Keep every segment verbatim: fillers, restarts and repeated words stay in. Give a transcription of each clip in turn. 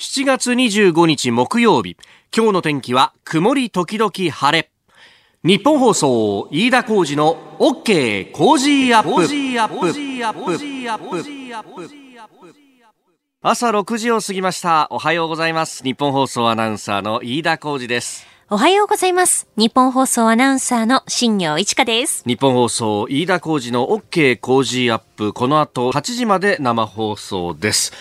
しちがつにじゅうごにち木曜日、今日の天気は曇り時々晴れ。日本放送飯田浩司の OK コージーアップ。朝ろくじを過ぎました。おはようございます。日本放送アナウンサーの飯田浩司です。おはようございます。日本放送アナウンサーの新業一華です。日本放送飯田浩司の OK コージーアップ、この後はちじまで生放送です。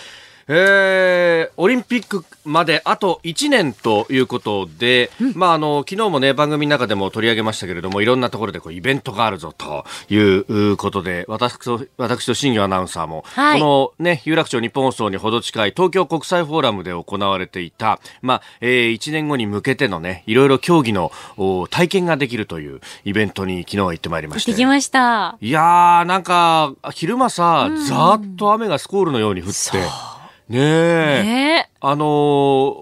えー、オリンピックまであといちねんということで、うん、まあ、あの昨日も、ね、番組の中でも取り上げましたけれども、いろんなところでこうイベントがあるぞということで、私と、私と新業アナウンサーも、はい、この、ね、有楽町日本放送にほど近い東京国際フォーラムで行われていた、まあえー、いちねんごに向けての、ね、いろいろ競技の体験ができるというイベントに昨日は行ってまいりまして、行ってきました。いやー、なんか昼間さ、うん、ざーっと雨がスコールのように降って、ねえ。ねえ、あの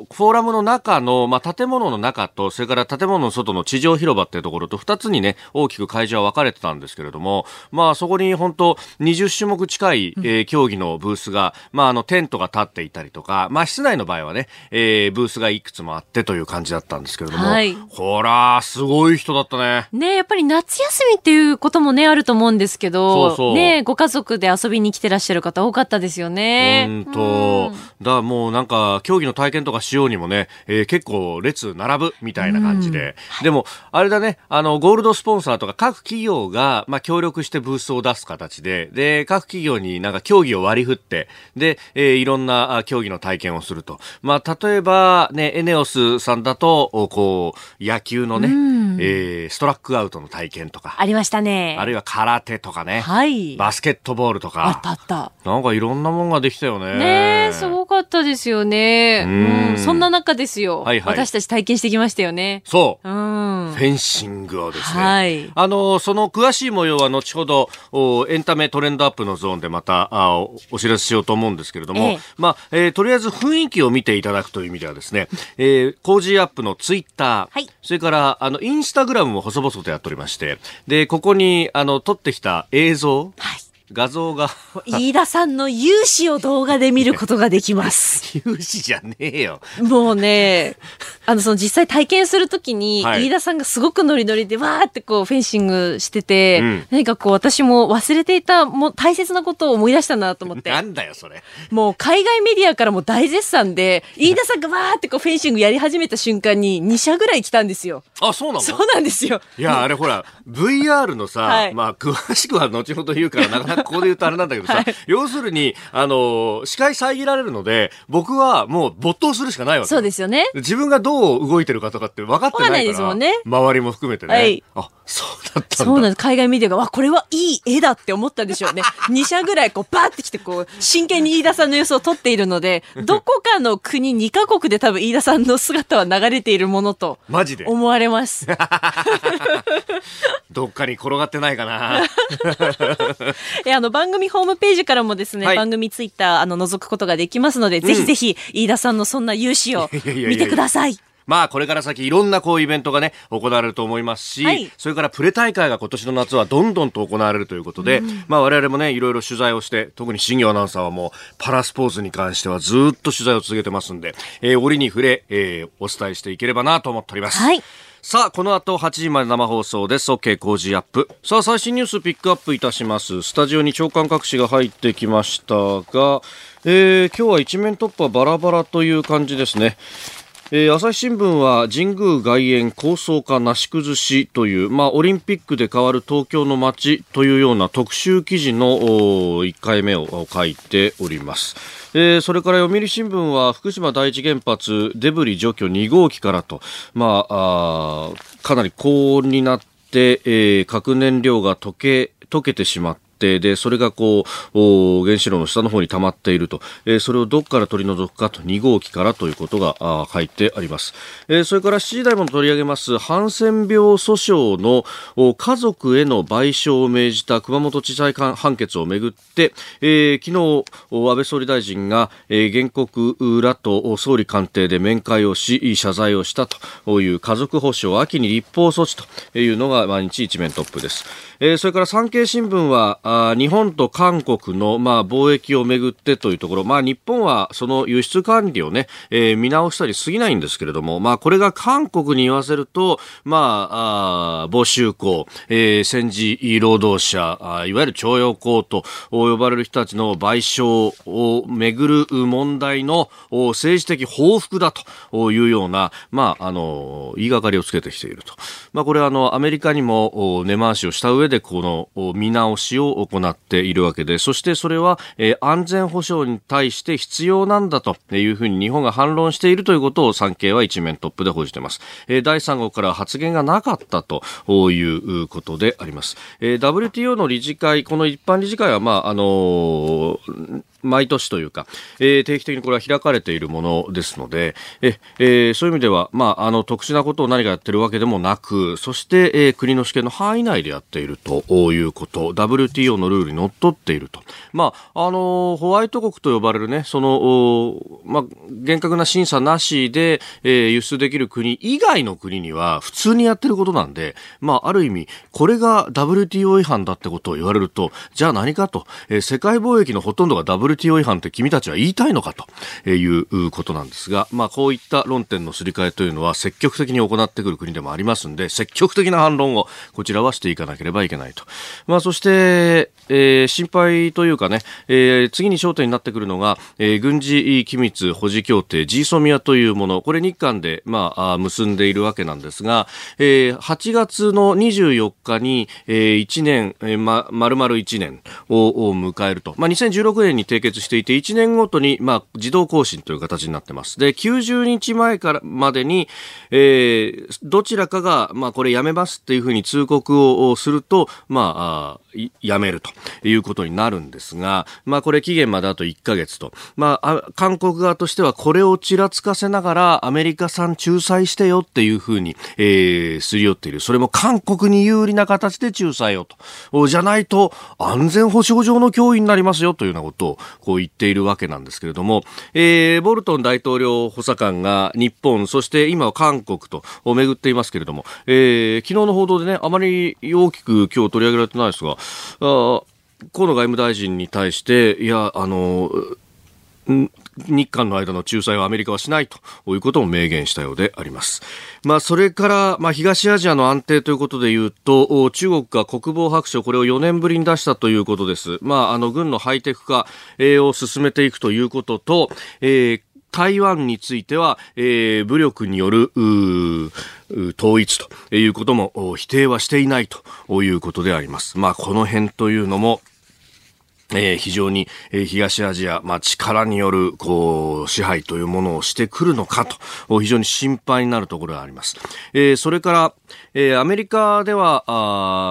ー、フォーラムの中の、まあ、建物の中と、それから建物の外の地上広場っていうところと、二つにね、大きく会場は分かれてたんですけれども、まあ、そこに本当にじゅっしゅもく近い、えー、競技のブースが、まあ、あの、テントが立っていたりとか、まあ、室内の場合はね、えー、ブースがいくつもあってという感じだったんですけれども、はい、ほら、すごい人だったね。ねえ、やっぱり夏休みっていうこともね、あると思うんですけど、そうそうねえ、ご家族で遊びに来てらっしゃる方多かったですよね。うんと、うん、だもうなんか、競技の体験とかしようにもね、えー、結構列並ぶみたいな感じで、うん、でもあれだね、あのゴールドスポンサーとか各企業が、まあ、協力してブースを出す形で、で各企業になんか競技を割り振ってで、えー、いろんな競技の体験をすると、まあ、例えば、ね、エネオスさんだとこう野球のね、うん、えー、ストラックアウトの体験とかありましたね。あるいは空手とかね、はい、バスケットボールとかあったあった。なんかいろんなもんができたよね。ねえ、すごかったですよね。うんうん、そんな中ですよ、はいはい、私たち体験してきましたよね。そう、うん、フェンシングをですね、はい、あのその詳しい模様は後ほどエンタメトレンドアップのゾーンでまたあ お, お知らせしようと思うんですけれども、ええまあえー、とりあえず雰囲気を見ていただくという意味ではですね、えー、コージーアップのツイッター、はい、それからあのインスタグラムも細々とやっておりまして、でここにあの撮ってきた映像、はい、画像が飯田さんの勇姿を動画で見ることができます勇姿じゃねえよもうね、あのその実際体験するときに飯田さんがすごくノリノリでわーってこうフェンシングしてて、うん、何かこう私も忘れていたもう大切なことを思い出したなと思ってなんだよそれ、もう海外メディアからも大絶賛で飯田さんがわーってこうフェンシングやり始めた瞬間ににしゃぐらい来たんですよ。あ、そうなの？そうなんですよ。いやあれほらブイアール のさ、はい、まあ詳しくは後ほど言うからなかなかここで言うとあれなんだけどさ、はい、要するにあの視界遮られるので僕はもう没頭するしかないわけ。そうですよね。自分がどう動いてるかとかって分かってないから。分かんないですもんね。周りも含めてね。はい、あ、そうだったんだ。そうなんです。海外メディアがわこれはいい絵だって思ったでしょうね。に社ぐらいこうバーってきてこう真剣に飯田さんの様子を撮っているので、どこかの国にかこくで多分飯田さんの姿は流れているものとマジで思われます。どっかに転がってないかな。あの番組ホームページからもですね、はい、番組ツイッターあの覗くことができますので、うん、ぜひぜひ飯田さんのそんな勇姿を見てください。いやいやいやいや、まあこれから先いろんなこうイベントがね行われると思いますし、はい、それからプレ大会が今年の夏はどんどんと行われるということで、うん、まあ我々もねいろいろ取材をして、特に新業アナウンサーはもうパラスポーツに関してはずっと取材を続けてますんで、えー、折に触れ、えー、お伝えしていければなと思っております。はい、さあこの後はちじまで生放送です。 OK 工事アップ。さあ最新ニュースピックアップいたします。スタジオに長官各紙が入ってきましたが、えー、今日は一面突破バラバラという感じですね。えー、朝日新聞は神宮外苑構想化なし崩しという、まあ、オリンピックで変わる東京の街というような特集記事のいっかいめを書いております。えー、それから読売新聞は福島第一原発デブリ除去にごうきからと、まあ、あかなり高温になって、えー、核燃料が溶け、溶けてしまって、でそれがこう原子炉の下の方に溜まっていると、えー、それをどこから取り除くかとにごうきからということが書いてあります。えー、それからしちじだいも取り上げますハンセン病訴訟の家族への賠償を命じた熊本地裁判決をめぐって、えー、昨日安倍総理大臣が、えー、原告らと総理官邸で面会をし謝罪をしたという家族保障秋に立法措置というのが毎日一面トップです。えー、それから産経新聞はあ日本と韓国の、まあ、貿易をめぐってというところ、まあ、日本はその輸出管理を、ねえー、見直したり過ぎないんですけれども、まあ、これが韓国に言わせると、まあ、あ募集校、えー、戦時労働者あいわゆる徴用工と呼ばれる人たちの賠償をめぐる問題の政治的報復だというような、まあ、あの言いがかりをつけてきていると、まあ、これはあのアメリカにも根回しをした上でこの見直しを行っているわけで、そしてそれは、えー、安全保障に対して必要なんだというふうに日本が反論しているということを産経は一面トップで報じています。えー、だいさん号から発言がなかったということであります。えー、ダブリューティーオー の理事会、この一般理事会はまああのー毎年というか、えー、定期的にこれは開かれているものですので、え、えー、そういう意味では、まあ、あの特殊なことを何かやってるわけでもなく、そして、えー、国の主権の範囲内でやっているということ、ダブリューティーオー のルールにのっとっていると、まああのー、ホワイト国と呼ばれるね、その、まあ、厳格な審査なしで、えー、輸出できる国以外の国には普通にやってることなんで、まあ、ある意味これが ダブリューティーオー 違反だってことを言われると、じゃあ何かと、えー、世界貿易のほとんどが ダブリューティーオーダブリューティーオー 違反って君たちは言いたいのかということなんですが、まあ、こういった論点のすり替えというのは積極的に行ってくる国でもありますので、積極的な反論をこちらはしていかなければいけないと、まあ、そして、えー、心配というかね、えー、次に焦点になってくるのが、えー、軍事機密保持協定 ジーソミア というもの、これ日韓で、まあ、結んでいるわけなんですが、えー、はちがつのにじゅうよっかに、えー、いちねん、えーま、丸々いちねん を, を迎えると、まあ、にせんじゅうろくねんに締結していていちねんごとに、まあ、自動更新という形になってます。できゅうじゅうにちまえからまでに、えー、どちらかが、まあ、これやめますっていうふうに通告をすると、まあ、あやめるということになるんですが、まあ、これ期限まであといっかげつと、まあ、韓国側としてはこれをちらつかせながらアメリカ産仲裁してよっていうふうに、えー、すり寄っている。それも韓国に有利な形で仲裁をと、じゃないと安全保障上の脅威になりますよというようなことをこう言っているわけなんですけれども、えー、ボルトン大統領補佐官が日本、そして今は韓国と巡っていますけれども、えー、昨日の報道でね、あまり大きく今日取り上げられてないですが、あ河野外務大臣に対して、いやあのん日韓の間の仲裁はアメリカはしないということを明言したようであります。まあ、それから、まあ、東アジアの安定ということでいうと、中国が国防白書、これをよねんぶりに出したということです。まあ、あの軍のハイテク化を進めていくということと、えー台湾については、えー、武力による統一ということも否定はしていないということであります。まあ、この辺というのも、えー、非常に東アジア、まあ、力によるこう支配というものをしてくるのかと非常に心配になるところがあります。えー、それから、えー、アメリカでは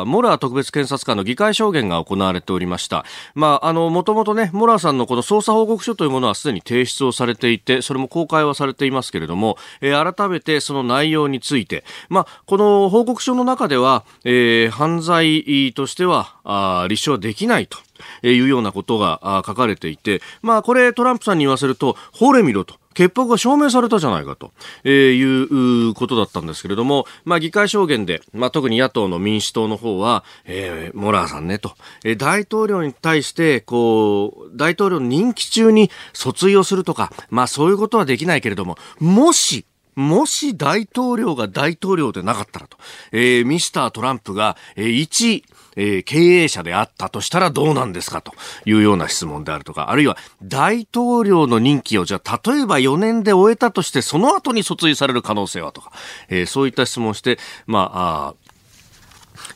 あモラー特別検察官の議会証言が行われておりました。まあ、あのもともとね、モラーさんのこの捜査報告書というものはすでに提出をされていて、それも公開はされていますけれども、えー、改めてその内容について、まあ、この報告書の中では、えー、犯罪としてはあ立証はできないというようなことが書かれていて、まあ、これトランプさんに言わせると、ほれ見ろと、潔白が証明されたじゃないかと、えー、いうことだったんですけれども、まあ、議会証言で、まあ、特に野党の民主党の方は、えー、モラーさんねと、えー、大統領に対してこう大統領の任期中に訴追をするとか、まあ、そういうことはできないけれども、もしもし大統領が大統領でなかったらと、えー、ミスタートランプが、えー、一、えー、経営者であったとしたらどうなんですかというような質問であるとか、あるいは大統領の任期をじゃあ例えばよねんで終えたとして、その後に訴追される可能性はとか、えー、そういった質問をして、まあ、あ、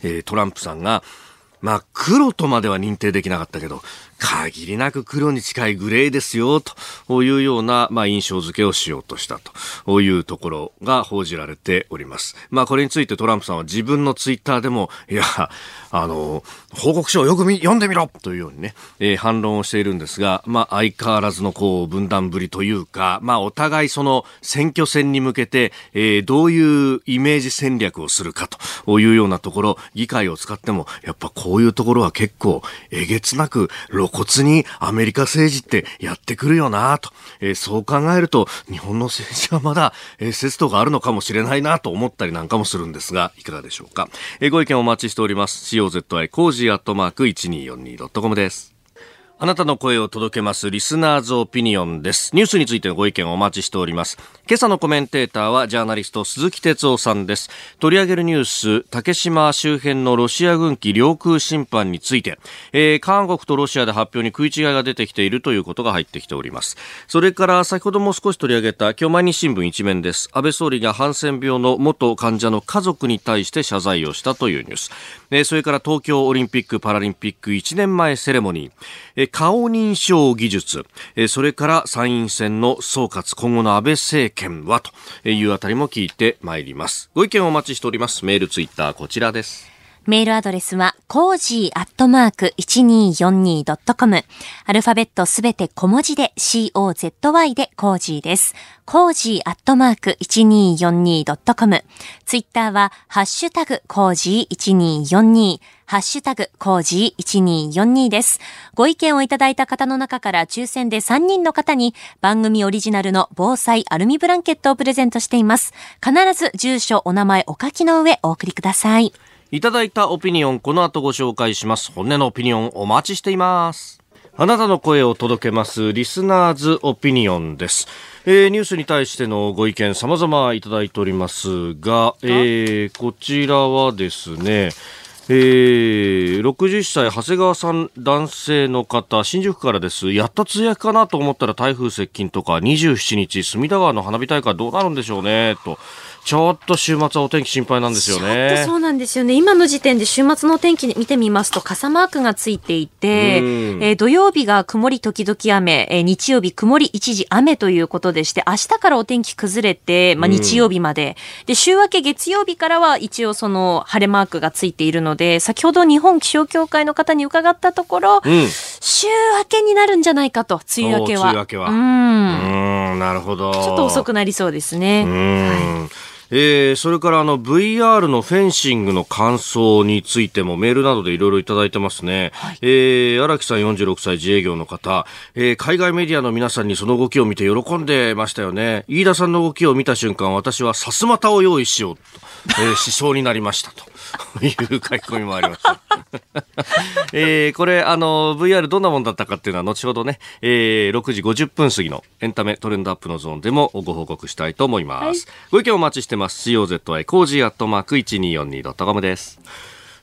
えー、トランプさんが、まあ、黒とまでは認定できなかったけど、限りなく黒に近いグレーですよというような、まあ、印象付けをしようとしたというところが報じられております。まあ、これについてトランプさんは自分のツイッターでも、いやあの報告書をよく読んでみろというようにね、えー、反論をしているんですが、まあ、相変わらずのこう分断ぶりというか、まあ、お互いその選挙戦に向けて、えー、どういうイメージ戦略をするかというようなところ、議会を使ってもやっぱこういうところは結構えげつなく露露骨にアメリカ政治ってやってくるよなと、えー、そう考えると日本の政治はまだ、えー、節度があるのかもしれないなと思ったりなんかもするんですが、いかがでしょうか。えー、ご意見お待ちしております。 コージー コージーアットマーク いちにーよんにードットコム です。あなたの声を届けますリスナーズオピニオンです。ニュースについてのご意見をお待ちしております。今朝のコメンテーターはジャーナリスト鈴木哲夫さんです。取り上げるニュース、竹島周辺のロシア軍機領空侵犯について、えー、韓国とロシアで発表に食い違いが出てきているということが入ってきております。それから先ほども少し取り上げた今日毎日新聞一面です。安倍総理がハンセン病の元患者の家族に対して謝罪をしたというニュース、えー、それから東京オリンピックパラリンピックいちねんまえセレモニー、えー顔認証技術、それから参院選の総括、今後の安倍政権はというあたりも聞いてまいります。ご意見をお待ちしております。メールツイッターこちらです。メールアドレスは コージー アットマーク いちにーよんにードットコム、 アルファベットすべて小文字で コージー で コージー です。 コージー アットマーク いちにーよんにードットコム、 ツイッターはハッシュタグ コージー いちにーよんにー、ハッシュタグコージー いちにーよんにーです。ご意見をいただいた方の中から抽選でさんにんの方に番組オリジナルの防災アルミブランケットをプレゼントしています。必ず住所お名前お書きの上お送りください。いただいたオピニオン、この後ご紹介します。本音のオピニオンお待ちしています。あなたの声を届けますリスナーズオピニオンです。えー、ニュースに対してのご意見様々いただいておりますが、えー、こちらはですね、えー、ろくじゅっさい長谷川さん男性の方、新宿からです。やっと梅雨明けかなと思ったら台風接近とか、にじゅうしちにち隅田川の花火大会どうなるんでしょうねと。ちょっと週末はお天気心配なんですよね。ちょっとそうなんですよね。今の時点で週末のお天気見てみますと傘マークがついていて、えー、土曜日が曇り時々雨、えー、日曜日曇り一時雨ということでして、明日からお天気崩れて、まあ、日曜日までで、週明け月曜日からは一応その晴れマークがついているので、先ほど日本気象協会の方に伺ったところ、うん、週明けになるんじゃないかと。梅雨明けは、梅雨明けは、うん、うーん、なるほど、ちょっと遅くなりそうですね。うーん、はい。えー、それからあの ブイアール のフェンシングの感想についてもメールなどでいろいろいただいてますね。はい。えー、荒木さんよんじゅうろくさい自営業の方、えー、海外メディアの皆さんにその動きを見て喜んでましたよね。飯田さんの動きを見た瞬間、私はさすまたを用意しようと、えー、思想になりましたという書き込みもありました、えー、これあの ブイアール どんなもんだったかっていうのは後ほどね、えー、ろくじごじゅっぷん過ぎのエンタメトレンドアップのゾーンでもご報告したいと思います。はい、ご意見お待ちしてコージー コージーアットマーク いちにーよんにードットコム です。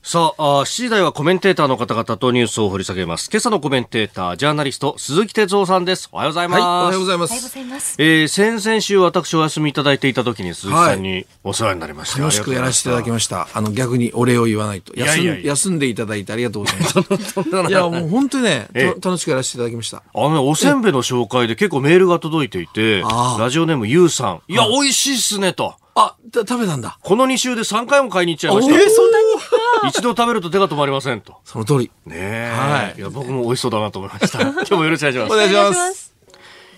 さあ、しちじ台はコメンテーターの方々とニュースを掘り下げます。今朝のコメンテーター、ジャーナリスト、鈴木哲夫さんです。おはようございます。はい、おはようございます。えー、先々週私お休みいただいていた時に鈴木さんにお世話になりました。はい、楽しくやらせていただきました。あの、逆にお礼を言わないと。休ん、いやいやいや休んでいただいてありがとうございます。いや、もう本当にね、楽しくやらせていただきました。あの、おせんべいの紹介で結構メールが届いていて、ラジオネームゆうさん、いや、美味しいっすねと。あ、食べたんだ。このに週でさんかいも買いに行っちゃいました。えー、そんなに一度食べると手が止まりませんと。その通り。ねえ。はい。いや、僕も美味しそうだなと思いました。今日もよろしくお願いします。お願いします。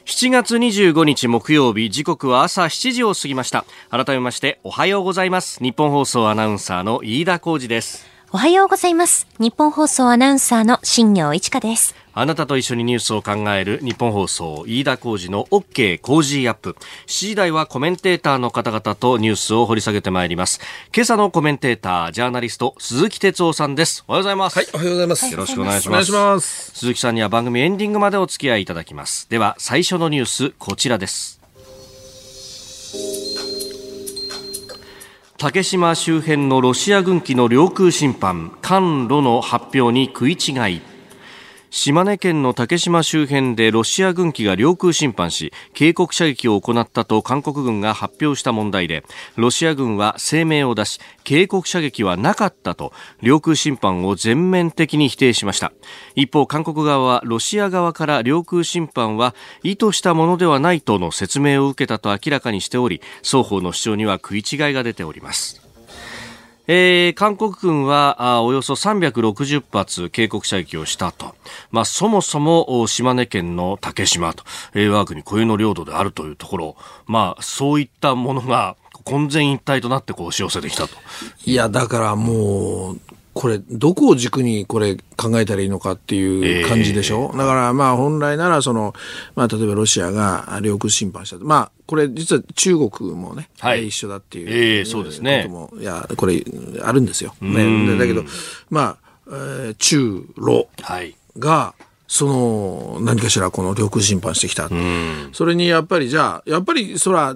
しちがつにじゅうごにち木曜日、時刻は朝しちじを過ぎました。改めまして、おはようございます。日本放送アナウンサーの飯田浩司です。おはようございます。日本放送アナウンサーの新業一華です。あなたと一緒にニュースを考える日本放送飯田浩司の OK コージーアップ。しちじ台はコメンテーターの方々とニュースを掘り下げてまいります。今朝のコメンテーター、ジャーナリスト鈴木哲夫さんです。おはようございます。はい、おはようございます。よろしくお願いします。お願いします。鈴木さんには番組エンディングまでお付き合いいただきます。では最初のニュース、こちらです。竹島周辺のロシア軍機の領空侵犯、韓露の発表に食い違い。島根県の竹島周辺でロシア軍機が領空侵犯し、警告射撃を行ったと韓国軍が発表した問題で、ロシア軍は声明を出し、警告射撃はなかったと領空侵犯を全面的に否定しました。一方、韓国側はロシア側から領空侵犯は意図したものではないとの説明を受けたと明らかにしており、双方の主張には食い違いが出ております。えー、韓国軍はおよそさんびゃくろくじゅっぱつ警告射撃をしたと。まあ、そもそも島根県の竹島と、えー、我が国固有の領土であるというところ、まあ、そういったものが混然一体となってこう押し寄せてきたと。いや、だからもうこれどこを軸にこれ考えたらいいのかっていう感じでしょ、えー、だからまあ本来ならその、まあ、例えばロシアが領空侵犯したと、まあ、これ実は中国もね、はい、一緒だっていうことも、いやこれあるんですよ、ね、だけど、まあ、中ロがその何かしらこの領空侵犯してきた、それにやっぱりじゃあやっぱりそれは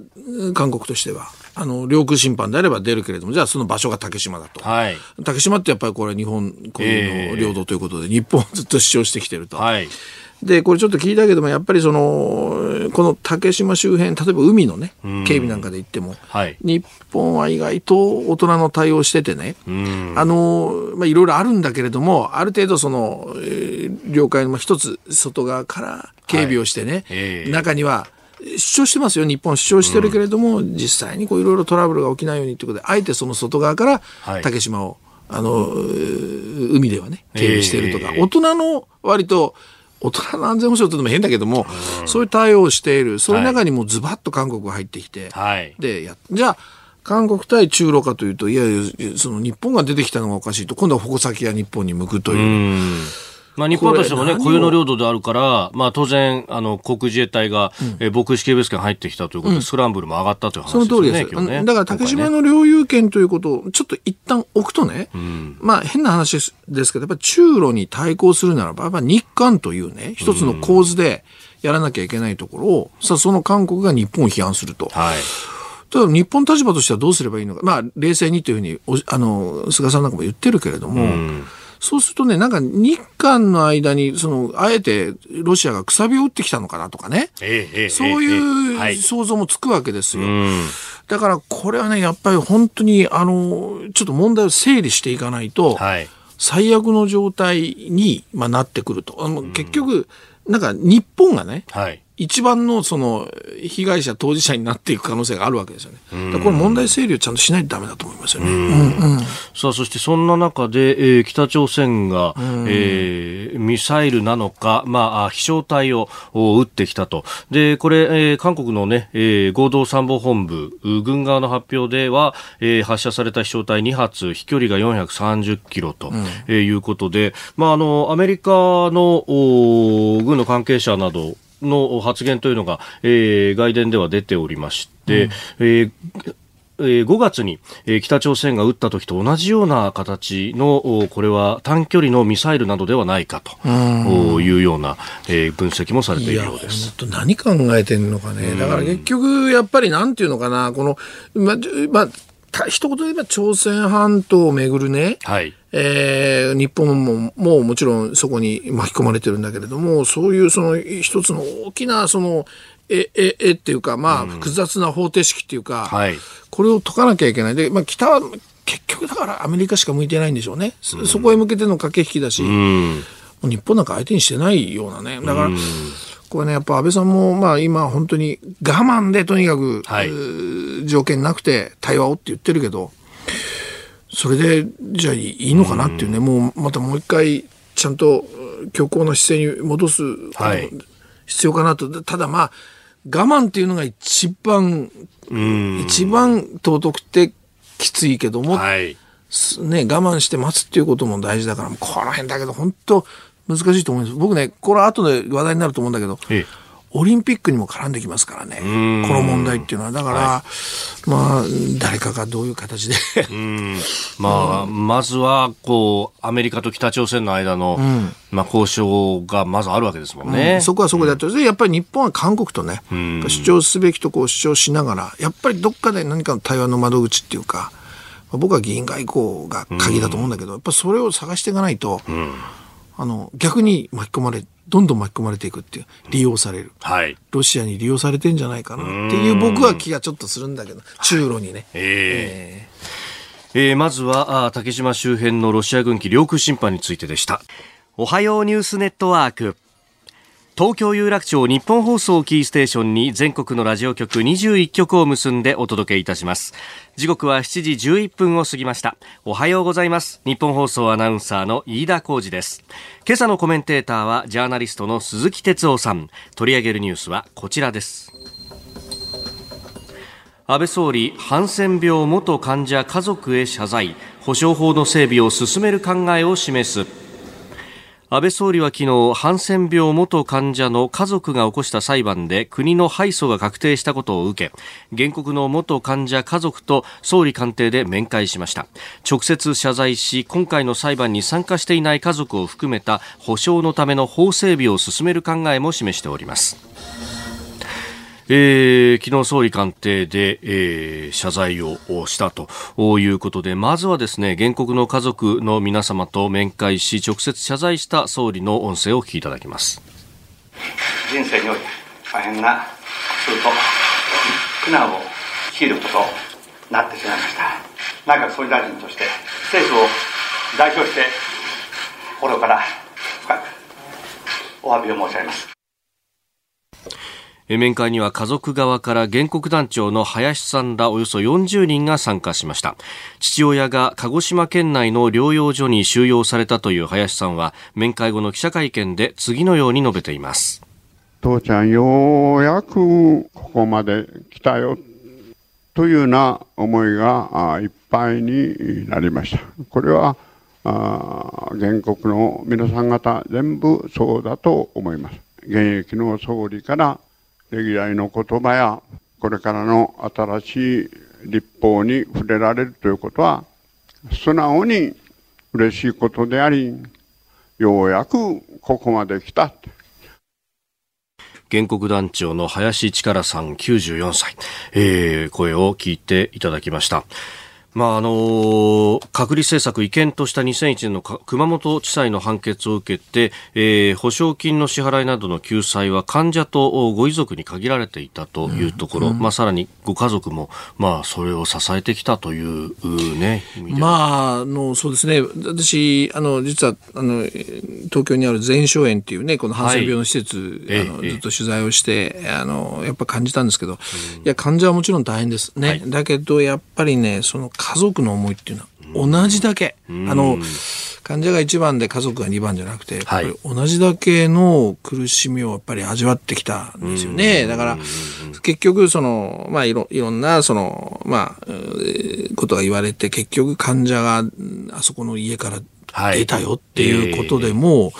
韓国としてはあの領空侵犯であれば出るけれども、じゃあその場所が竹島だと、はい、竹島ってやっぱりこれ日本固有の領土ということで、えー、日本をずっと主張してきてると、はい、でこれちょっと聞いたけども、やっぱりそのこの竹島周辺、例えば海のね警備なんかで言っても、はい、日本は意外と大人の対応しててね、あの、まあ、いろいろあるんだけれども、ある程度その、えー、領海の一つ外側から警備をしてね、はい、えー、中には主張してますよ、日本は主張してるけれども、うん、実際にこういろいろトラブルが起きないようにということで、あえてその外側から竹島を、はい、あの海ではね警備しているとか、えー、大人の割と大人の安全保障というのも変だけども、うん、そういう対応をしている。その中にもズバッと韓国が入ってきて、はい、でやじゃあ韓国対中ロかというと、いやいやその日本が出てきたのがおかしいと、今度は矛先が日本に向くという。うんまあ、日本としてもね、固有の領土であるから、まあ、当然あの航空自衛隊が、うん、え防空識別圏入ってきたということで、うん、スクランブルも上がったという話ですよね。その通りですよ、ね、だから竹島の領有権ということをちょっと一旦置くとね、うん、まあ、変な話ですけど、やっぱ中ロに対抗するならば、やっぱ日韓というね一つの構図でやらなきゃいけないところを、うん、さあその韓国が日本を批判すると、はい、ただ日本立場としてはどうすればいいのか、まあ、冷静にというふうにあの菅さんなんかも言ってるけれども、うん、そうするとね、なんか日韓の間に、その、あえてロシアがくさびを打ってきたのかなとかね。ええ、そういう想像もつくわけですよ。はい、だからこれはね、やっぱり本当に、あの、ちょっと問題を整理していかないと、はい、最悪の状態に、まあ、なってくると。あの結局、なんか日本がね、はい、一番のその、被害者、当事者になっていく可能性があるわけですよね。だからこれ問題整理をちゃんとしないとダメだと思いますよね。うんうん、さあ、そしてそんな中で、えー、北朝鮮が、えー、ミサイルなのか、まあ、飛翔体を撃ってきたと。で、これ、えー、韓国のね、えー、合同参謀本部、軍側の発表では、えー、発射された飛翔体にはつ、飛距離がよんひゃくさんじゅっキロと、うんえー、いうことで、まあ、あの、アメリカの軍の関係者など、の発言というのが、えー、外伝では出ておりまして、うんえーごがつに北朝鮮が撃った時と同じような形のこれは短距離のミサイルなどではないかというような分析もされているようです。いや何考えてんのかね。だから結局やっぱりなんていうのかな、この、ままあ、一言で言えば朝鮮半島をめぐるね、はいえー、日本ももうもちろんそこに巻き込まれてるんだけれども、そういうその一つの大きなそのえええっていうか、まあ複雑な方程式っていうか、うんはい、これを解かなきゃいけない。で、まあ、北は結局だからアメリカしか向いてないんでしょうね、うん、そこへ向けての駆け引きだし、うん、日本なんか相手にしてないようなね。だから、うんこれね、やっぱ安倍さんも、まあ今本当に我慢でとにかく、はい、条件なくて対話をって言ってるけど、それでじゃあいいのかなっていうね、うん、もうまたもう一回ちゃんと強硬な姿勢に戻す、はい、必要かなと。ただまあ我慢っていうのが一番、うん、一番尊くてきついけども、はい、ね、我慢して待つっていうことも大事だから、この辺だけど本当難しいと思います。僕ね、これ後で話題になると思うんだけど、オリンピックにも絡んできますからね、この問題っていうのは。だから、はい、まあ、誰かがどういう形でうーん、まあ、まずはこうアメリカと北朝鮮の間の、うんまあ、交渉がまずあるわけですもんね、うん、そこはそこであって、うん、やっぱり日本は韓国とね、うん、主張すべきとこを主張しながら、やっぱりどっかで何かの対話の窓口っていうか、僕は議員外交が鍵だと思うんだけど、うん、やっぱそれを探していかないと、うんあの逆に巻き込まれどんどん巻き込まれていくっていう、利用される、はい、ロシアに利用されてんじゃないかなっていう僕は気がちょっとするんだけど、中ロにね、はい、えーえー、まずは竹島周辺のロシア軍機領空侵犯についてでした。おはようニュースネットワーク、東京有楽町日本放送キーステーションに全国のラジオ局にじゅういっきょくを結んでお届けいたします。時刻はしちじじゅういっぷんを過ぎました。おはようございます。日本放送アナウンサーの飯田浩司です。今朝のコメンテーターはジャーナリストの鈴木哲夫さん。取り上げるニュースはこちらです。安倍総理、ハンセン病元患者家族へ謝罪、保障法の整備を進める考えを示す。安倍総理は昨日、ハンセン病元患者の家族が起こした裁判で国の敗訴が確定したことを受け、原告の元患者家族と総理官邸で面会しました。直接謝罪し、今回の裁判に参加していない家族を含めた保障のための法整備を進める考えも示しております。えー、昨日総理官邸で、えー、謝罪をしたということで、まずはですね、原告の家族の皆様と面会し、直接謝罪した総理の音声をお聞きいただきます。人生において大変な苦痛と苦難を強いることとなってしまいました。内閣総理大臣として政府を代表して心から深くお詫びを申し上げます。面会には家族側から原告団長の林さんらおよそよんじゅうにんが参加しました。父親が鹿児島県内の療養所に収容されたという林さんは、面会後の記者会見で次のように述べています。父ちゃん、ようやくここまで来たよというような思いがいっぱいになりました。これは原告の皆さん方全部そうだと思います。現役の総理から歴代の言葉やこれからの新しい立法に触れられるということは素直に嬉しいことであり、ようやくここまで来た。原告団長の林力さんきゅうじゅうよんさい、えー、声を聞いていただきました。まああのー、隔離政策違憲としたにせんいちねんの熊本地裁の判決を受けて、えー、保証金の支払いなどの救済は患者とご遺族に限られていたというところ、うんうん、まあ、さらにご家族も、まあ、それを支えてきたという、ね、意味で、まあ、あのそうですね、私あの実はあの東京にある全生園という、ね、このハンセン病の施設、はい、あのずっと取材をして、ええ、あのやっぱり感じたんですけど、うん、いや患者はもちろん大変ですね、はい、だけどやっぱりね、その家族の思いっていうのは同じだけ、あの患者がいちばんで家族がにばんじゃなくて、はい、同じだけの苦しみをやっぱり味わってきたんですよね。だから結局その、まあ、いろ、いろんなその、まあ、ことが言われて、結局患者があそこの家から出たよっていうことでも、はい、えー、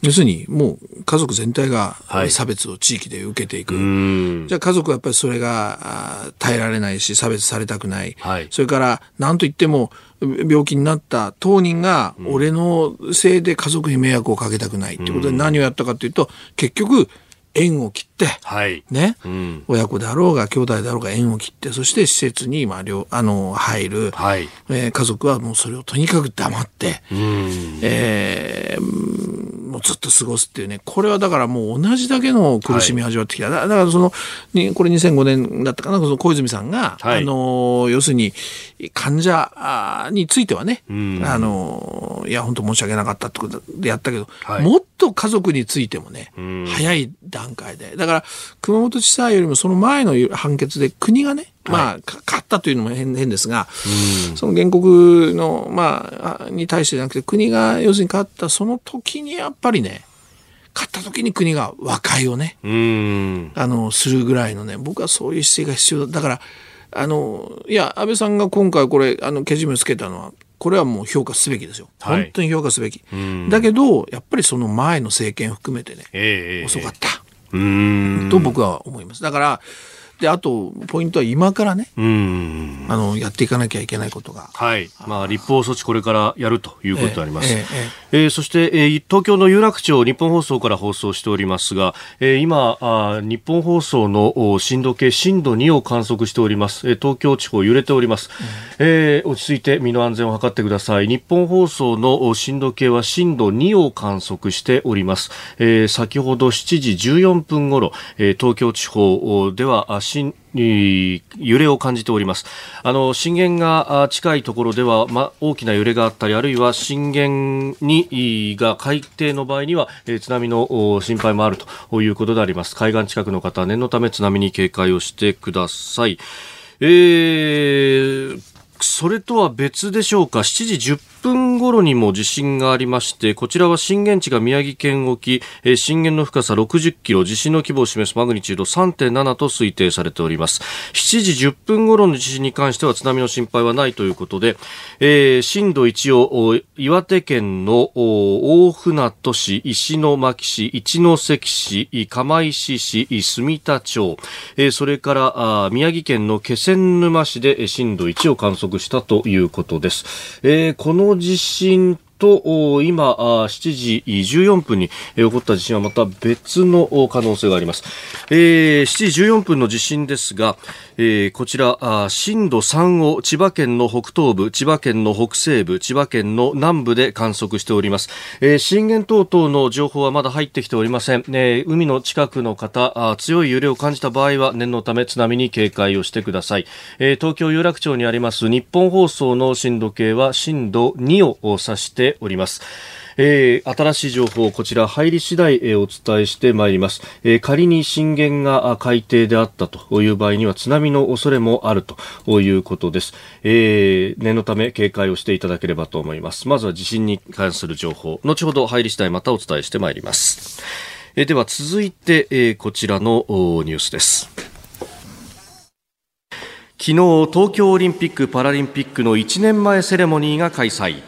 要するにもう家族全体が差別を地域で受けていく、はい、じゃあ家族はやっぱりそれが耐えられないし、差別されたくない、はい、それから何と言っても病気になった当人が俺のせいで家族に迷惑をかけたくないってことで、何をやったかというと、結局縁を切って、はい、ね、うん、親子であろうが兄弟であろうが縁を切って、そして施設にまあ両あの入る、はい、えー、家族はもうそれをとにかく黙って、うん、えー、もうずっと過ごすっていうね、これはだからもう同じだけの苦しみを味わってきた、はい、だ, だからそのにこれにせんごねんだったかな、その小泉さんが、はい、あの要するに患者についてはね、うん、あのいや本当申し訳なかったってことでやったけど、はい、もっと家族についてもね、うん、早い段階で、だから熊本地裁よりもその前の判決で国がね、まあ、はい、勝ったというのも 変, 変ですが、うん、その原告の、まあ、に対してじゃなくて、国が要するに勝ったその時にやっぱりね、勝った時に国が和解をね、うん、あのするぐらいのね、僕はそういう姿勢が必要だ。だからあのいや安倍さんが今回これあのけじめをつけたのは、これはもう評価すべきですよ、はい、本当に評価すべき、うん、だけどやっぱりその前の政権含めてね、えー、遅かった、えー、と僕は思います。だからで、あとポイントは今からね、うん、あのやっていかなきゃいけないことが、はい、まあ、立法措置これからやるということであります。えーえーえーえー、そして、えー、東京の有楽町日本放送から放送しておりますが、えー、今あ日本放送の震度計震度にを観測しております。えー、東京地方揺れております、うん、えー、落ち着いて身の安全を図ってください。日本放送の震度計は震度にを観測しております。えー、先ほどしちじじゅうよんぷんごろ、えー、東京地方では震揺れを感じております。あの震源が近いところでは、ま、大きな揺れがあったり、あるいは震源にが海底の場合には、えー、津波の心配もあるということであります。海岸近くの方、念のため津波に警戒をしてください。えー、それとは別でしょうか。しちじじゅっぷんじゅっぷん頃にも地震がありまして、こちらは震源地が宮城県沖、震源の深さろくじゅっキロ、地震の規模を示すマグニチュード さんてんなな と推定されております。しちじじゅっぷん頃の地震に関しては津波の心配はないということで、えー、震度いちを岩手県の大船渡市、石巻市、一関市、釜石市、住田町、えー、それから宮城県の気仙沼市で震度いちを観測したということです。えー、この地震と今しちじじゅうよんぷんに起こった地震はまた別の可能性があります。えー、しちじじゅうよんぷんの地震ですが、えー、こちら震度さんを千葉県の北東部、千葉県の北西部、千葉県の南部で観測しております。えー、震源等々の情報はまだ入ってきておりません。えー、海の近くの方、強い揺れを感じた場合は念のため津波に警戒をしてください。えー、東京有楽町にあります日本放送の震度計は震度にを指しております。えー、新しい情報、こちら入り次第、えー、お伝えしてまいります。えー、仮に震源が海底であったという場合には津波の恐れもあるということです。えー、念のため警戒をしていただければと思います。まずは地震に関する情報、後ほど入り次第またお伝えしてまいります。えー、では続いて、えー、こちらのニュースです。昨日東京オリンピック・パラリンピックのいちねんまえセレモニーが開催。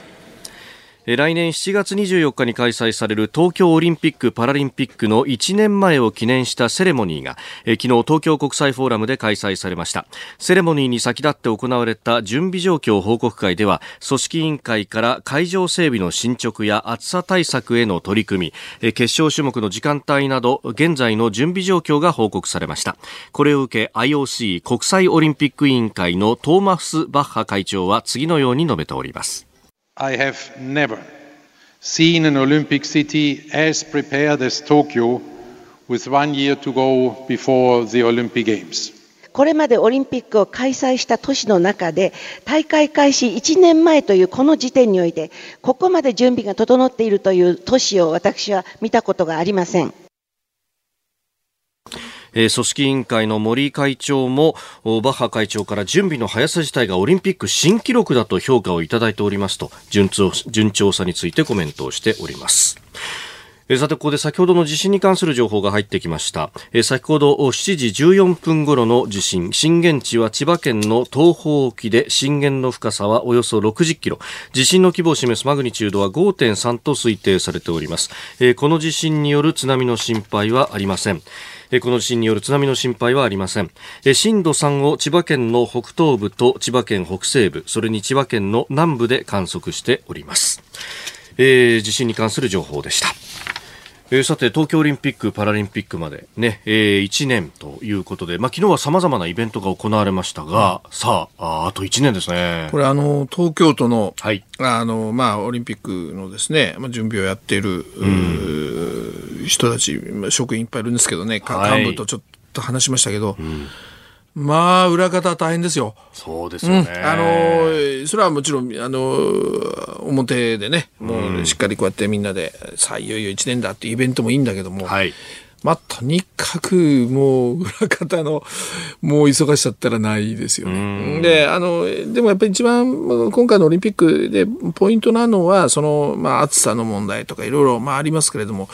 来年しちがつにじゅうよっかに開催される東京オリンピック・パラリンピックのいちねんまえを記念したセレモニーが昨日東京国際フォーラムで開催されました。セレモニーに先立って行われた準備状況報告会では、組織委員会から会場整備の進捗や暑さ対策への取り組み、決勝種目の時間帯など現在の準備状況が報告されました。これを受け アイオーシー 国際オリンピック委員会のトーマス・バッハ会長は次のように述べております。I have never seen an Olympic city as prepared as Tokyo with one year to go before the Olympic Games. これまでオリンピックを開催した都市の中で、大会開始いちねんまえというこの時点において、ここまで準備が整っているという都市を私は見たことがありません。組織委員会の森会長もバッハ会長から準備の速さ自体がオリンピック新記録だと評価をいただいておりますと、順調さについてコメントをしております。えさて、ここで先ほどの地震に関する情報が入ってきました。え先ほどしちじじゅうよんぷん頃の地震、震源地は千葉県の東方沖で震源の深さはおよそろくじゅっキロ、地震の規模を示すマグニチュードは ごてんさん と推定されております。えこの地震による津波の心配はありません。この地震による津波の心配はありません。震度さんを千葉県の北東部と千葉県北西部、それに千葉県の南部で観測しております。えー、地震に関する情報でした。えー、さて、東京オリンピック・パラリンピックまで、ねえー、いちねんということで、まあ、昨日は様々なイベントが行われましたが、さあ、あ, あといちねんですね。これあの東京都の、はい、あのまあ、オリンピックのですね、まあ、準備をやっている、うん、人たち、職員いっぱいいるんですけどね、はい、幹部とちょっと話しましたけど、うん、まあ裏方は大変ですよ。そうですよね。うん、あのそれはもちろんあの表でね、もうしっかりこうやってみんなでさあいよいよいちねんだっていうイベントもいいんだけども、はい、まあとにかくもう裏方のもう忙しさったらないですよね。で、あのでもやっぱり一番今回のオリンピックでポイントなのはそのまあ暑さの問題とかいろいろまあありますけれども、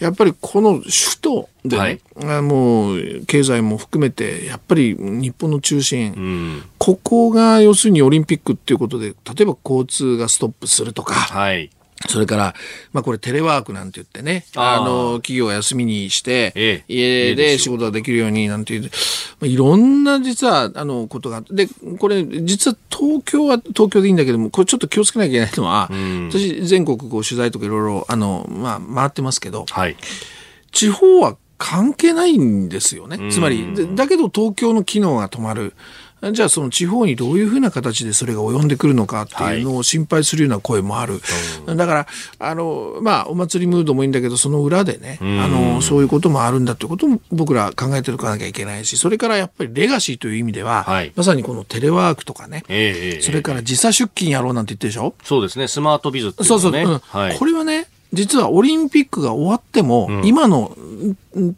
やっぱりこの首都で、ね、はい、もう経済も含めてやっぱり日本の中心、うん、ここが要するにオリンピックっていうことで、例えば交通がストップするとか、はい、それから、まあこれテレワークなんて言ってね、あ, あの、企業を休みにして、ええ、家で仕事ができるようになんていう、まあ、いろんな実は、あの、ことがあって、で、これ実は東京は東京でいいんだけども、これちょっと気をつけなきゃいけないのは、うん、私全国こう取材とかいろいろ、あの、まあ回ってますけど、はい、地方は関係ないんですよね。うん、つまり、だけど東京の機能が止まる。じゃあその地方にどういうふうな形でそれが及んでくるのかっていうのを心配するような声もある。はい、だからあの、まあ、お祭りムードもいいんだけど、その裏でね、あのそういうこともあるんだということも僕ら考えておかなきゃいけないし、それからやっぱりレガシーという意味では、はい、まさにこのテレワークとかね、えー、それから時差出勤やろうなんて言ってるでしょ。そうですね、スマートビズっていうのね。そうそう、うん、はい、これはね、実はオリンピックが終わっても、うん、今の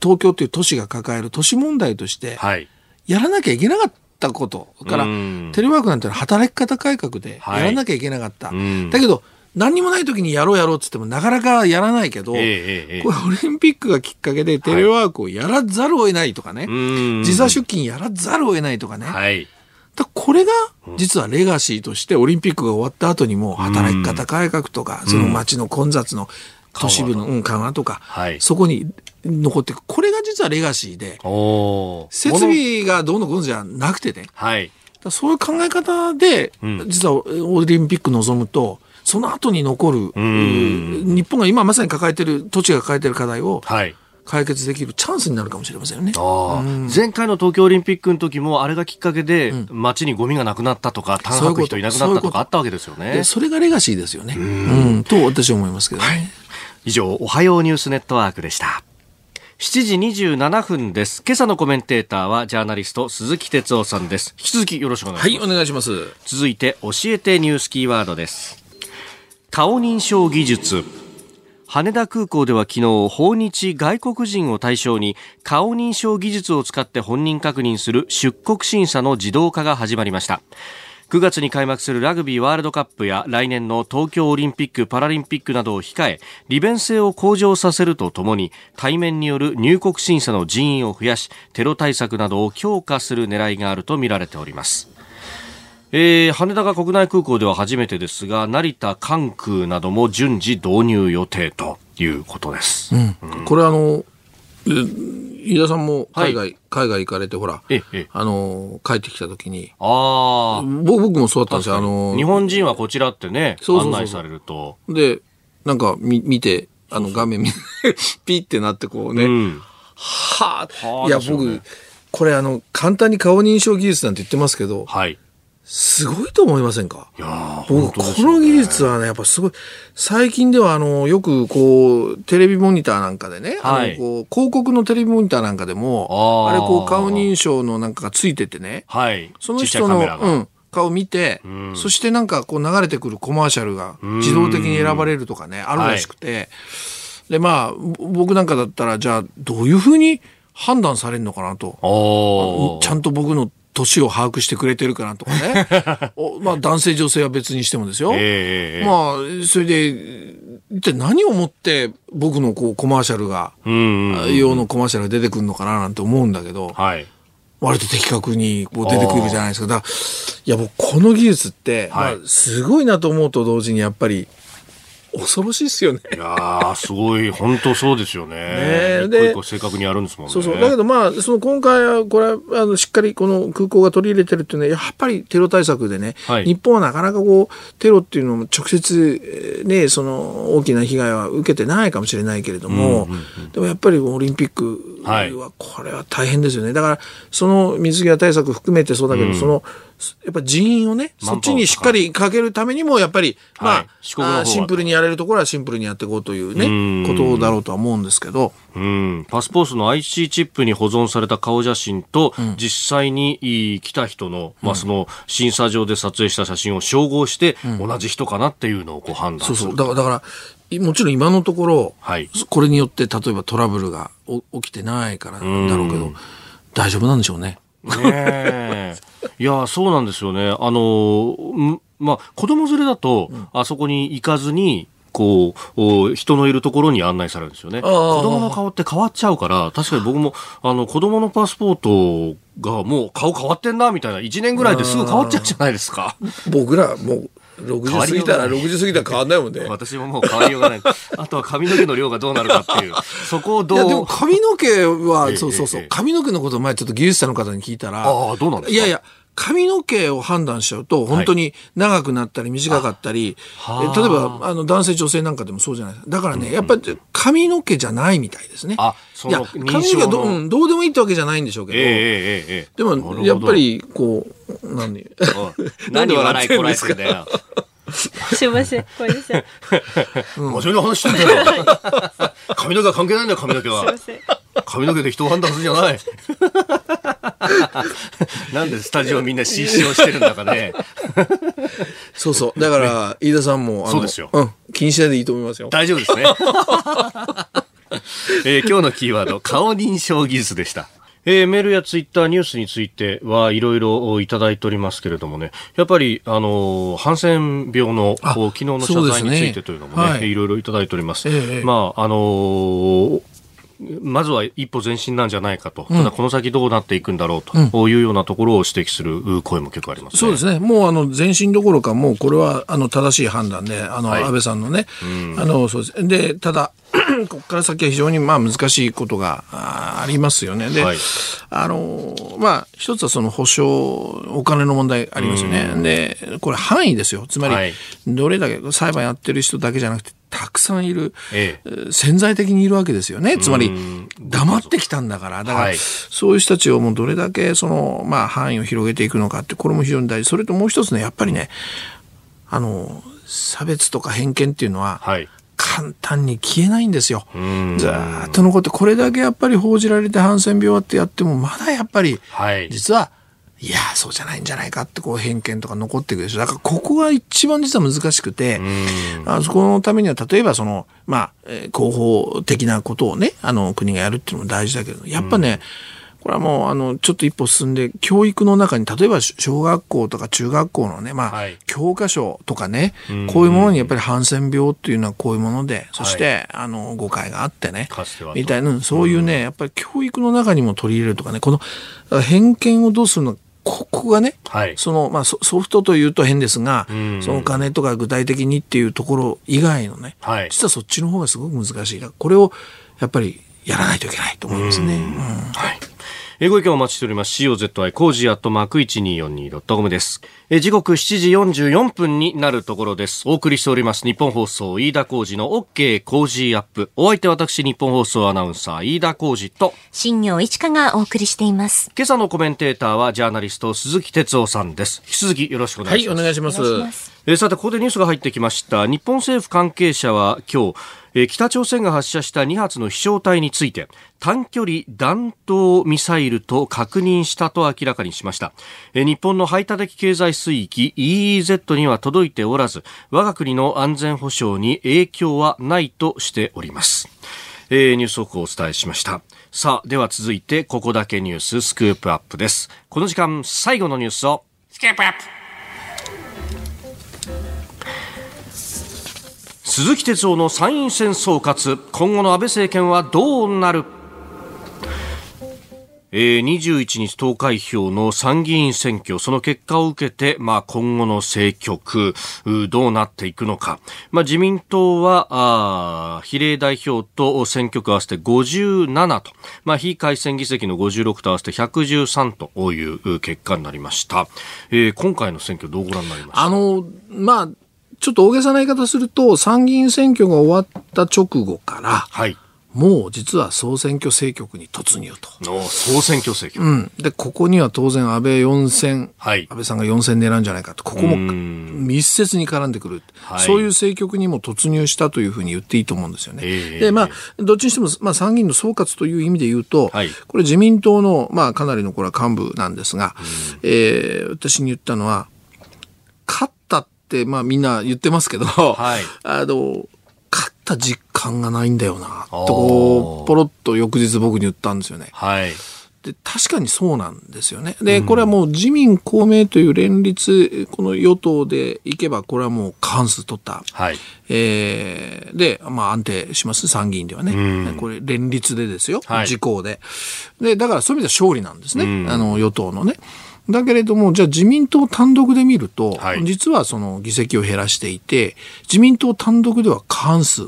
東京という都市が抱える都市問題として、はい、やらなきゃいけなかったったことから、うん、テレワークなんてのは働き方改革でやらなきゃいけなかった、はいうん、だけど何にもない時にやろうやろうって言ってもなかなかやらないけど、えーえー、これオリンピックがきっかけでテレワークをやらざるを得ないとかね、はい、時差出勤やらざるを得ないとかね、はい、だからこれが実はレガシーとしてオリンピックが終わった後にも働き方改革とか、うん、その街の混雑の都市部の緩和とか、はい、そこに残っていく。これが実はレガシーで、おー、設備がどうのこうのじゃなくてね、はい、だそういう考え方で、うん、実はオリンピック望むとその後に残る、うん、日本が今まさに抱えてる、土地が抱えてる課題を解決できるチャンスになるかもしれませんよね。あ、うん、前回の東京オリンピックの時もあれがきっかけで、うん、街にゴミがなくなったとか、単薄人いなくなったとかあったわけですよね。で、それがレガシーですよね。うん、うん、と私は思いますけどね。はい、以上、おはようニュースネットワークでした。しちじにじゅうななふんです。今朝のコメンテーターはジャーナリスト鈴木哲夫さんです。引き続きよろしくお願いします。はい、お願いします。続いて教えてニュースキーワードです。顔認証技術。羽田空港では昨日、訪日外国人を対象に顔認証技術を使って本人確認する出国審査の自動化が始まりました。くがつに開幕するラグビーワールドカップや来年の東京オリンピック・パラリンピックなどを控え、利便性を向上させるとともに、対面による入国審査の人員を増やし、テロ対策などを強化する狙いがあると見られております。えー、羽田が国内空港では初めてですが、成田、関空なども順次導入予定ということです。うんうん、これあの飯田さんも海外、はい、海外行かれてほら、ええ、あの帰ってきた時に、あ、僕もそうだったんですよ。あの日本人はこちらってね、そうそうそう、案内されるとでなんかみ見て、あの画面見ピってなってこうね、うん、はあ、いや、ね、僕これあの簡単に顔認証技術なんて言ってますけど、はい、すごいと思いませんか？いや、僕、ね、この技術はね、やっぱすごい。最近ではあのよくこうテレビモニターなんかでね、はい、あのこう広告のテレビモニターなんかでも あ, あれこう顔認証のなんかがついててね、はい、その人の、うん、顔見て、うん、そしてなんかこう流れてくるコマーシャルが自動的に選ばれるとかね、あるらしくて、はい、でまあ僕なんかだったらじゃあどういうふうに判断されるのかなと、ちゃんと僕の年を把握してくれてるかなとかねお、まあ、男性女性は別にしてもですよ、えー、まあそれで一体何をもって僕のこうコマーシャルが、うんうんうん、用のコマーシャルが出てくるのかななんて思うんだけど、はい、割と的確にこう出てくるじゃないですか。だからいや、僕この技術って、はいまあ、すごいなと思うと同時にやっぱり恐ろしいですよね。いや、すごい本当そうですよ ね, ね一個一個正確にやるんですもんね。そうそう、だけどまあその今回はこれあのしっかりこの空港が取り入れてるっていうのはやっぱりテロ対策でね、はい、日本はなかなかこうテロっていうのも直接ねその大きな被害は受けてないかもしれないけれども、うんうんうん、でもやっぱりオリンピックはこれは大変ですよね、はい、だからその水際対策含めてそうだけど、うん、そのやっぱ人員をねそっちにしっかりかけるためにもやっぱり、はいまあ、シンプルにやれるところはシンプルにやっていこうというねことだろうとは思うんですけど、うんパスポートの アイシー チップに保存された顔写真と、うん、実際に来た人の、まあ、その審査場で撮影した写真を照合して、うん、同じ人かなっていうのをこう判断する。そうそう、だからもちろん今のところ、はい、これによって例えばトラブルが起きてないからだろうけど、大丈夫なんでしょうね。ねえいや、そうなんですよね。あの、まあ、子供連れだと、うん、あそこに行かずにこう人のいるところに案内されるんですよね。子供の顔って変わっちゃうから、確かに僕もあの子供のパスポートがもう顔変わってんなみたいないちねんぐらいですぐ変わっちゃうじゃないですか。僕らもうろくじ過ぎたらろくじ過ぎたら変わんないもんね。私ももう変わりようがないあとは髪の毛の量がどうなるかっていうそこをどう。いや、でも髪の毛はそうそうそう、ええ、髪の毛のことを前ちょっと技術者の方に聞いたら、ああどうなんですか。いやいや、髪の毛を判断しちゃうと本当に長くなったり短かったり、はい、例えばあの男性女性なんかでもそうじゃないですか。だからね、うんうん、やっぱり髪の毛じゃないみたいですね。あ、その認証の。いや、髪の毛は ど,、うん、どうでもいいってわけじゃないんでしょうけど、えーえーえー、でもやっぱりこう何で何笑いこらえてんだよすいません、これでした真面目な話してんだよ髪の毛は関係ないんだよ。髪の毛はすいません、髪の毛で人を判断するじゃないなんでスタジオみんな失笑してるんだかねそうそう、だから飯田さんもあのそうですよ、うん、気にしないでいいと思いますよ。大丈夫ですね、えー、今日のキーワード顔認証技術でした。えー、メールやツイッターニュースについてはいろいろいただいておりますけれどもね、やっぱり、あのー、ハンセン病の昨日の謝罪についてというのもね、ね、はい、いろいろいただいております。ええ、まあ、あのーまずは一歩前進なんじゃないかと、ただこの先どうなっていくんだろうというようなところを指摘する声も結構ありますね。そうですね。もうあの前進どころか、もうこれはあの正しい判断で、あの安倍さんのね、はい、あのそうです。で、ただここから先は非常にまあ難しいことがありますよね。で、はい、あのまあ一つはその補償、お金の問題ありますよね。で、これ範囲ですよ。つまりどれだけ裁判やってる人だけじゃなくて。たくさんいる、ええ、潜在的にいるわけですよね。つまり黙ってきたんだから、だからそういう人たちをもうどれだけその、まあ、範囲を広げていくのかって、これも非常に大事。それともう一つね、やっぱりね、あの差別とか偏見っていうのは、はい、簡単に消えないんですよ。ずっと残って、これだけやっぱり報じられてハンセン病ってやっても、まだやっぱり、はい、実はいやそうじゃないんじゃないかってこう偏見とか残っていくでしょ。だからここが一番実は難しくて、あそこのためには例えばその、まあ、広報的なことをね、あの国がやるっていうのも大事だけど、やっぱね、これはもうあのちょっと一歩進んで、教育の中に例えば小学校とか中学校のね、まあ、はい、教科書とかね、こういうものにやっぱりハンセン病っていうのはこういうもので、そして、はい、あの誤解があってね、かつてはみたいな、そういうね、やっぱり教育の中にも取り入れるとかね、この偏見をどうするのか、ここがね、はい、そのまあ、ソフトというと変ですが、うん、そのお金とか具体的にっていうところ以外のね、はい、実はそっちの方がすごく難しい。これをやっぱりやらないといけないと思いますね。うん、はい。えー、ご意見お待ちしております。コージー 工事アットマーク いちにーよんにー ドット コム です。えー、時刻しちじよんじゅうよんぷんになるところです。お送りしております。日本放送飯田浩司の OK 工事アップ。お相手私、日本放送アナウンサー飯田浩司と新業一華がお送りしています。今朝のコメンテーターはジャーナリスト鈴木哲夫さんです。引き続きよろしくお願いします。はい、お願いします。えー、さてここでニュースが入ってきました。日本政府関係者は今日、北朝鮮が発射したにはつの飛翔体について短距離弾道ミサイルと確認したと明らかにしました。日本の排他的経済水域 イーイーゼット には届いておらず、我が国の安全保障に影響はないとしております。えー、ニュースをお伝えしました。さあでは続いてここだけニューススクープアップです。この時間最後のニュースをスクープアップ、鈴木哲夫の参院選総括、今後の安倍政権はどうなる。えー、にじゅういちにち投開票の参議院選挙、その結果を受けて、まあ、今後の政局どうなっていくのか、まあ、自民党はあ比例代表と選挙区合わせてごじゅうななと、まあ、非改選議席のごじゅうろくと合わせてひゃくじゅうさんという結果になりました。えー、今回の選挙どうご覧になりましたか。あの、まあちょっと大げさな言い方すると、参議院選挙が終わった直後から、はい、もう実は総選挙政局に突入と。総選挙政局、うん、でここには当然安倍よん選、はい、安倍さんがよん選狙うんじゃないかと、ここも密接に絡んでくる、はい、そういう政局にも突入したというふうに言っていいと思うんですよね。えー、でまあ、どっちにしても、まあ、参議院の総括という意味で言うと、はい、これ自民党の、まあ、かなりのこれは幹部なんですが、えー、私に言ったのは、勝ったってってまあみんな言ってますけど、はい、あの勝った実感がないんだよなとこうポロッと翌日僕に言ったんですよね。はい、で確かにそうなんですよね。で、うん、これはもう自民公明という連立この与党でいけばこれはもう過半数取った、はい、えー、で、まあ、安定します参議院ではね、うん、これ連立でですよ、はい、自公で、でだからそういう意味では勝利なんですね、うん、あの与党のね。だけれども、じゃあ自民党単独で見ると、はい、実はその議席を減らしていて、自民党単独では過半数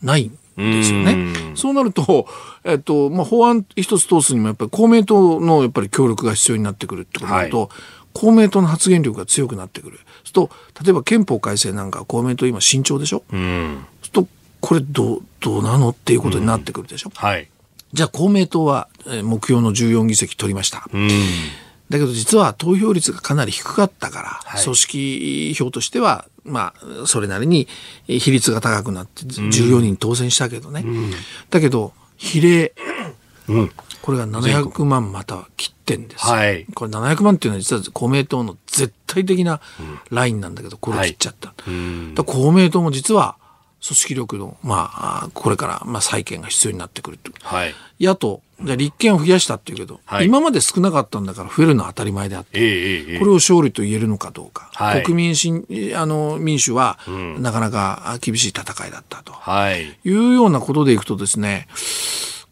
ないんですよね。そうなると、えっと、まあ、法案一つ通すにもやっぱり公明党のやっぱり協力が必要になってくるってことになると、はい、公明党の発言力が強くなってくる。そうすると、例えば憲法改正なんか公明党今慎重でしょ。うん。そうすると、これどう、どうなのっていうことになってくるでしょ。はい。じゃあ公明党は目標のじゅうよん議席取りました。うん。だけど実は投票率がかなり低かったから、はい、組織票としては、まあ、それなりに比率が高くなってじゅうよにん当選したけどね。うん、だけど、比例、うん、これがななひゃくまんまたは切ってんですよ。はい、これななひゃくまんっていうのは実は公明党の絶対的なラインなんだけど、これ切っちゃった。はい、うん、だ公明党も実は組織力の、まあ、これから、まあ、再建が必要になってくると。はい。野党、じゃ立憲を増やしたっていうけど、はい、今まで少なかったんだから増えるのは当たり前であって、えーえー、これを勝利と言えるのかどうか。はい、国民しあの民主は、うん、なかなか厳しい戦いだったと。はい。いうようなことでいくとですね、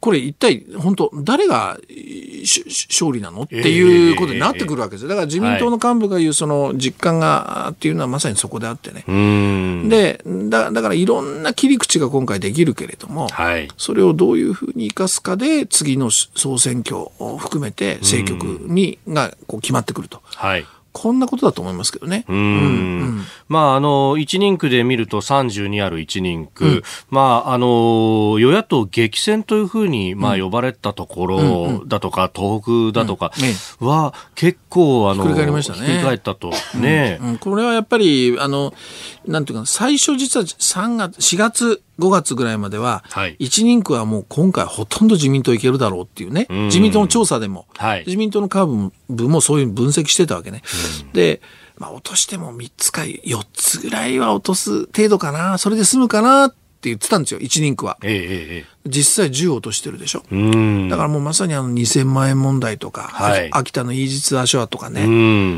これ一体本当誰が勝利なのっていうことになってくるわけですよ。だから自民党の幹部が言うその実感がっていうのはまさにそこであってね。うんで だ, だからいろんな切り口が今回できるけれども、はい、それをどういうふうに生かすかで次の総選挙を含めて政局にがこう決まってくると。はいこんなことだと思いますけどね。うんうん、まあ、あの、一人区で見るとさんじゅうにある一人区、うん、まあ、あの、与野党激戦というふうに、まあ、呼ばれたところだとか、東北だとかは、結構、あの、ひっくり返りましたね。ひっくり返ったと。ね、うんうん。これはやっぱり、あの、なんていうか、最初実はさんがつ、しがつ、ごがつぐらいまでは、一人区はもう今回ほとんど自民党いけるだろうっていうね、うん、自民党の調査でも、はい、自民党の幹部もそういう分析してたわけね。うん、で、まあ落としてもみっつかよっつぐらいは落とす程度かな、それで済むかなって言ってたんですよ、一人区は。ええええ実際じゅう落としてるでしょ。うんだからもうまさにあのにせんまんえん問題とか、はい、秋田のイージス・アショアとかねう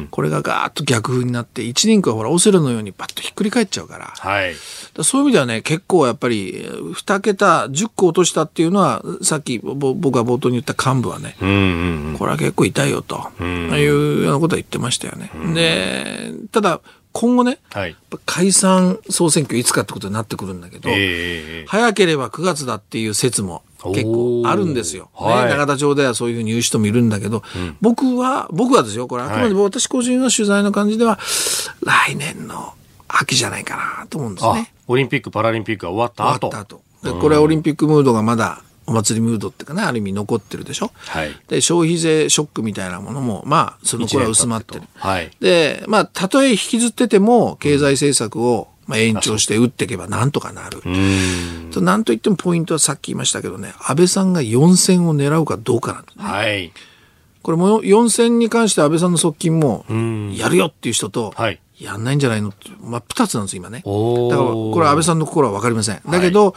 んこれがガーッと逆風になって一人区はほらオセロのようにバッとひっくり返っちゃうから、はい、だそういう意味ではね結構やっぱりに桁じゅっこ落としたっていうのはさっき僕が冒頭に言った幹部はねうんうん、うん、これは結構痛いよというようなことは言ってましたよね。でただ今後ね、はい、解散総選挙いつかってことになってくるんだけど、えー、早ければくがつだっていう説も結構あるんですよ、ねはい、永田町ではそういうふうに言う人もいるんだけど、うん、僕は僕はですよこれあくまで私個人の取材の感じでは、はい、来年の秋じゃないかなと思うんですね。オリンピックパラリンピックが終わった後、終わった後、うん、これはオリンピックムードがまだお祭りムードってかなある意味残ってるでしょ、はい、で消費税ショックみたいなものもまあその頃は薄まってる、はい、でまあたとえ引きずってても経済政策をまあ延長して打っていけばなんとかなるとなんといってもポイントはさっき言いましたけどね安倍さんがよん選を狙うかどうかなんですね、はい、これもよん選に関して安倍さんの側近もやるよっていう人と、はいやんないんじゃないのって、まあ、ふたつなんです今ね。だからこれは安倍さんの心は分かりません。だけど、は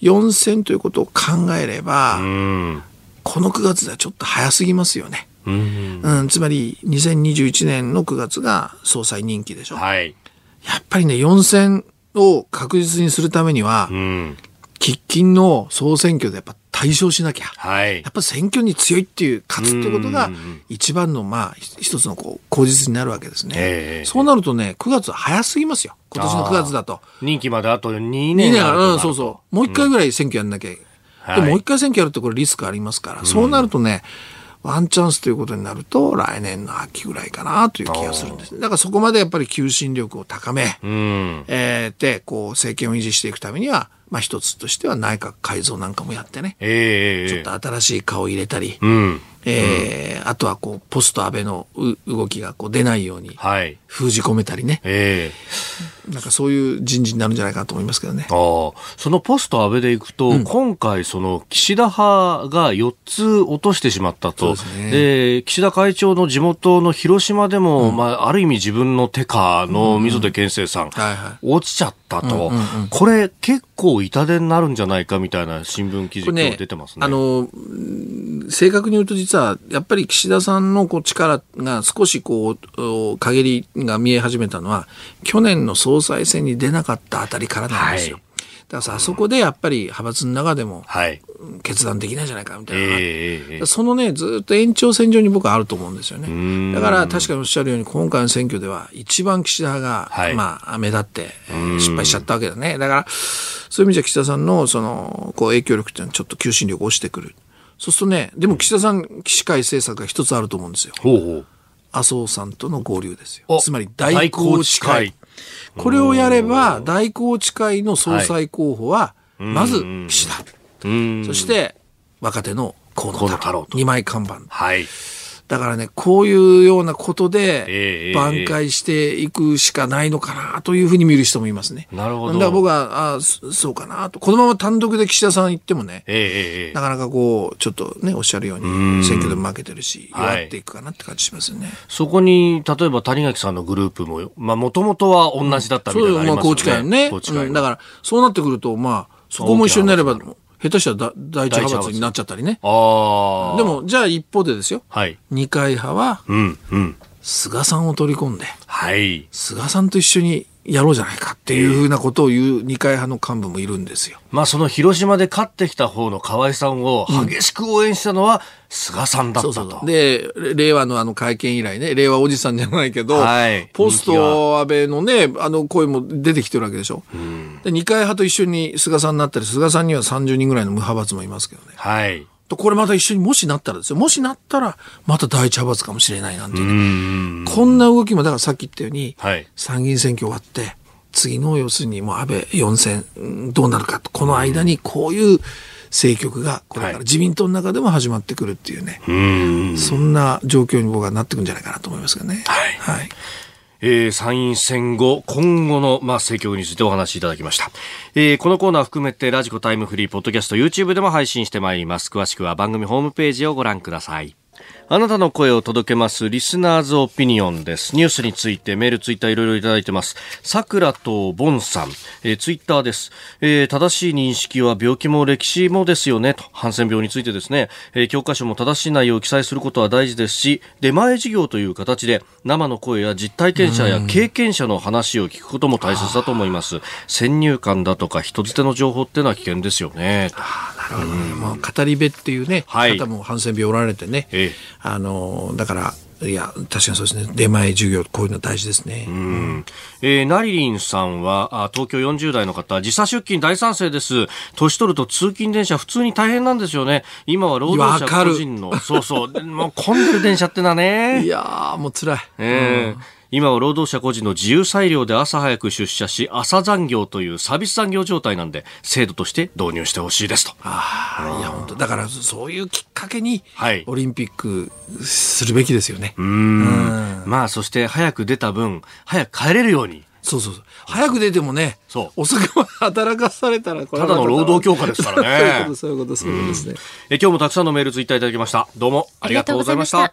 い、よん選ということを考えればうんこのくがつではちょっと早すぎますよね。うん、うん、つまりにせんにじゅういちねんのくがつが総裁任期でしょ、はい、やっぱりねよん選を確実にするためにはうん喫緊の総選挙でやっぱ対勝しなきゃ、はい、やっぱ選挙に強いっていう勝つっていうことが一番のまあ一つのこう口実になるわけですね、えー、そうなるとねくがつは早すぎますよ今年のくがつだと任期まであとにねんあると、うん、そうそうもういっかいぐらい選挙やんなきゃ、うん、でもういっかい選挙やるとこれリスクありますから、はい、そうなるとねワンチャンスということになると来年の秋ぐらいかなという気がするんです。だからそこまでやっぱり求心力を高め、うんえー、でこう政権を維持していくためには、まあ、一つとしては内閣改造なんかもやってね、えー、ちょっと新しい顔を入れたり、うんえーうん、あとはこうポスト安倍の動きがこう出ないように封じ込めたりね、はいえー、なんかそういう人事になるんじゃないかなと思いますけどね。あそのポスト安倍でいくと、うん、今回その岸田派がよっつ落としてしまったとで、ねで岸田会長の地元の広島でも、うんまあ、ある意味自分の手下の溝出健生さん、うんうんはいはい、落ちちゃったと、うんうんうん、これ結構痛手になるんじゃないかみたいな新聞記事が、ね、出てますね。あの正確に言うと実やっぱり岸田さんのこう力が少しこう陰りが見え始めたのは去年の総裁選に出なかったあたりからなんですよ、はい、だからさあそこでやっぱり派閥の中でも決断できないんじゃないかみたいな、はいえー、そのねずっと延長線上に僕はあると思うんですよね。だから確かにおっしゃるように今回の選挙では一番岸田派が、はいまあ、目立って失敗しちゃったわけだね。だからそういう意味じゃ岸田さんのそのこう影響力っていうのはちょっと求心力落ちてくる。そうするとね、でも岸田さん起死回生策が一つあると思うんですよ。ほうほう麻生さんとの合流ですよ。つまり大宏池会。これをやれば大宏池会の総裁候補はまず岸田、はい、そして若手の河野太郎、二枚看板、はい、だからね、こういうようなことで挽回していくしかないのかなというふうに見る人もいますね。なるほど。だから僕はあそうかなと、このまま単独で岸田さん行ってもね、えー、なかなかこうちょっとね、おっしゃるように選挙でも負けてるし弱っていくかなって感じしますね、はい、そこに例えば谷垣さんのグループももともとは同じだったみたいなのありますよね。そうですね、まあ、高知会ね、高知会、うん、だからそうなってくると、まあそこも一緒になれば下手したら第一派閥になっちゃったりね。あ、でもじゃあ一方でですよ、はい、二階派は、うんうん、菅さんを取り込んで、はい、菅さんと一緒にやろうじゃないかっていうふうなことを言う二階派の幹部もいるんですよ。まあその広島で勝ってきた方の河井さんを激しく応援したのは菅さんだったと。うん、そうそうで、令和のあの会見以来ね、令和おじさんじゃないけど、はい、ポスト安倍のね、あの声も出てきてるわけでしょ。うん、で、二階派と一緒に菅さんになったり、菅さんにはさんじゅうにんぐらいの無派閥もいますけどね。はい。これまた一緒にもしなったらですよ、もしなったらまた第一派閥かもしれないなんていう、ね、うんこんな動きもだからさっき言ったように、はい、参議院選挙終わって次の要するにもう安倍よん選どうなるかと、この間にこういう政局がこれから自民党の中でも始まってくるっていうね、はい、そんな状況に僕はなってくるんじゃないかなと思いますけどね。はい、はい、えー、参院選後、今後の、まあ、政局についてお話しいただきました。えー、このコーナー含めて、ラジコタイムフリー、ポッドキャスト、YouTube でも配信してまいります。詳しくは番組ホームページをご覧ください。あなたの声を届けますリスナーズオピニオンです。ニュースについてメールツイッターいろいろいただいてます。さくらとぼんさん、えー、ツイッターです、えー、正しい認識は病気も歴史もですよねと。ハンセン病についてですね、えー、教科書も正しい内容を記載することは大事ですし、出前授業という形で生の声や実体験者や経験者の話を聞くことも大切だと思います。先入観だとか人づての情報ってのは危険ですよね。あ、なるほどね。もう語り部っていうね、はい、方もハンセン病おられてね、えーあのだからいや確かにそうですね、出前授業こういうの大事ですね。うん、えー、ナリリンさんは東京よんじゅう代の方、時差出勤大賛成です。年取ると通勤電車普通に大変なんですよね。今は労働者個人のそうそうもう混んでる電車ってのはね、いやもう辛い、えーうん、今は労働者個人の自由裁量で朝早く出社し朝残業というサービス残業状態なんで、制度として導入してほしいですと。ああ、いや本当だからそういうきっかけにオリンピックするべきですよね、はい、うーん、うん、まあそして早く出た分早く帰れるように。そうそうそう、早く出てもね、そう遅くまで働かされたらこれただの労働強化ですからね。そういうことそういうことそういうことですね。え今日もたくさんのメールツイッターいただきました。どうもありがとうございました。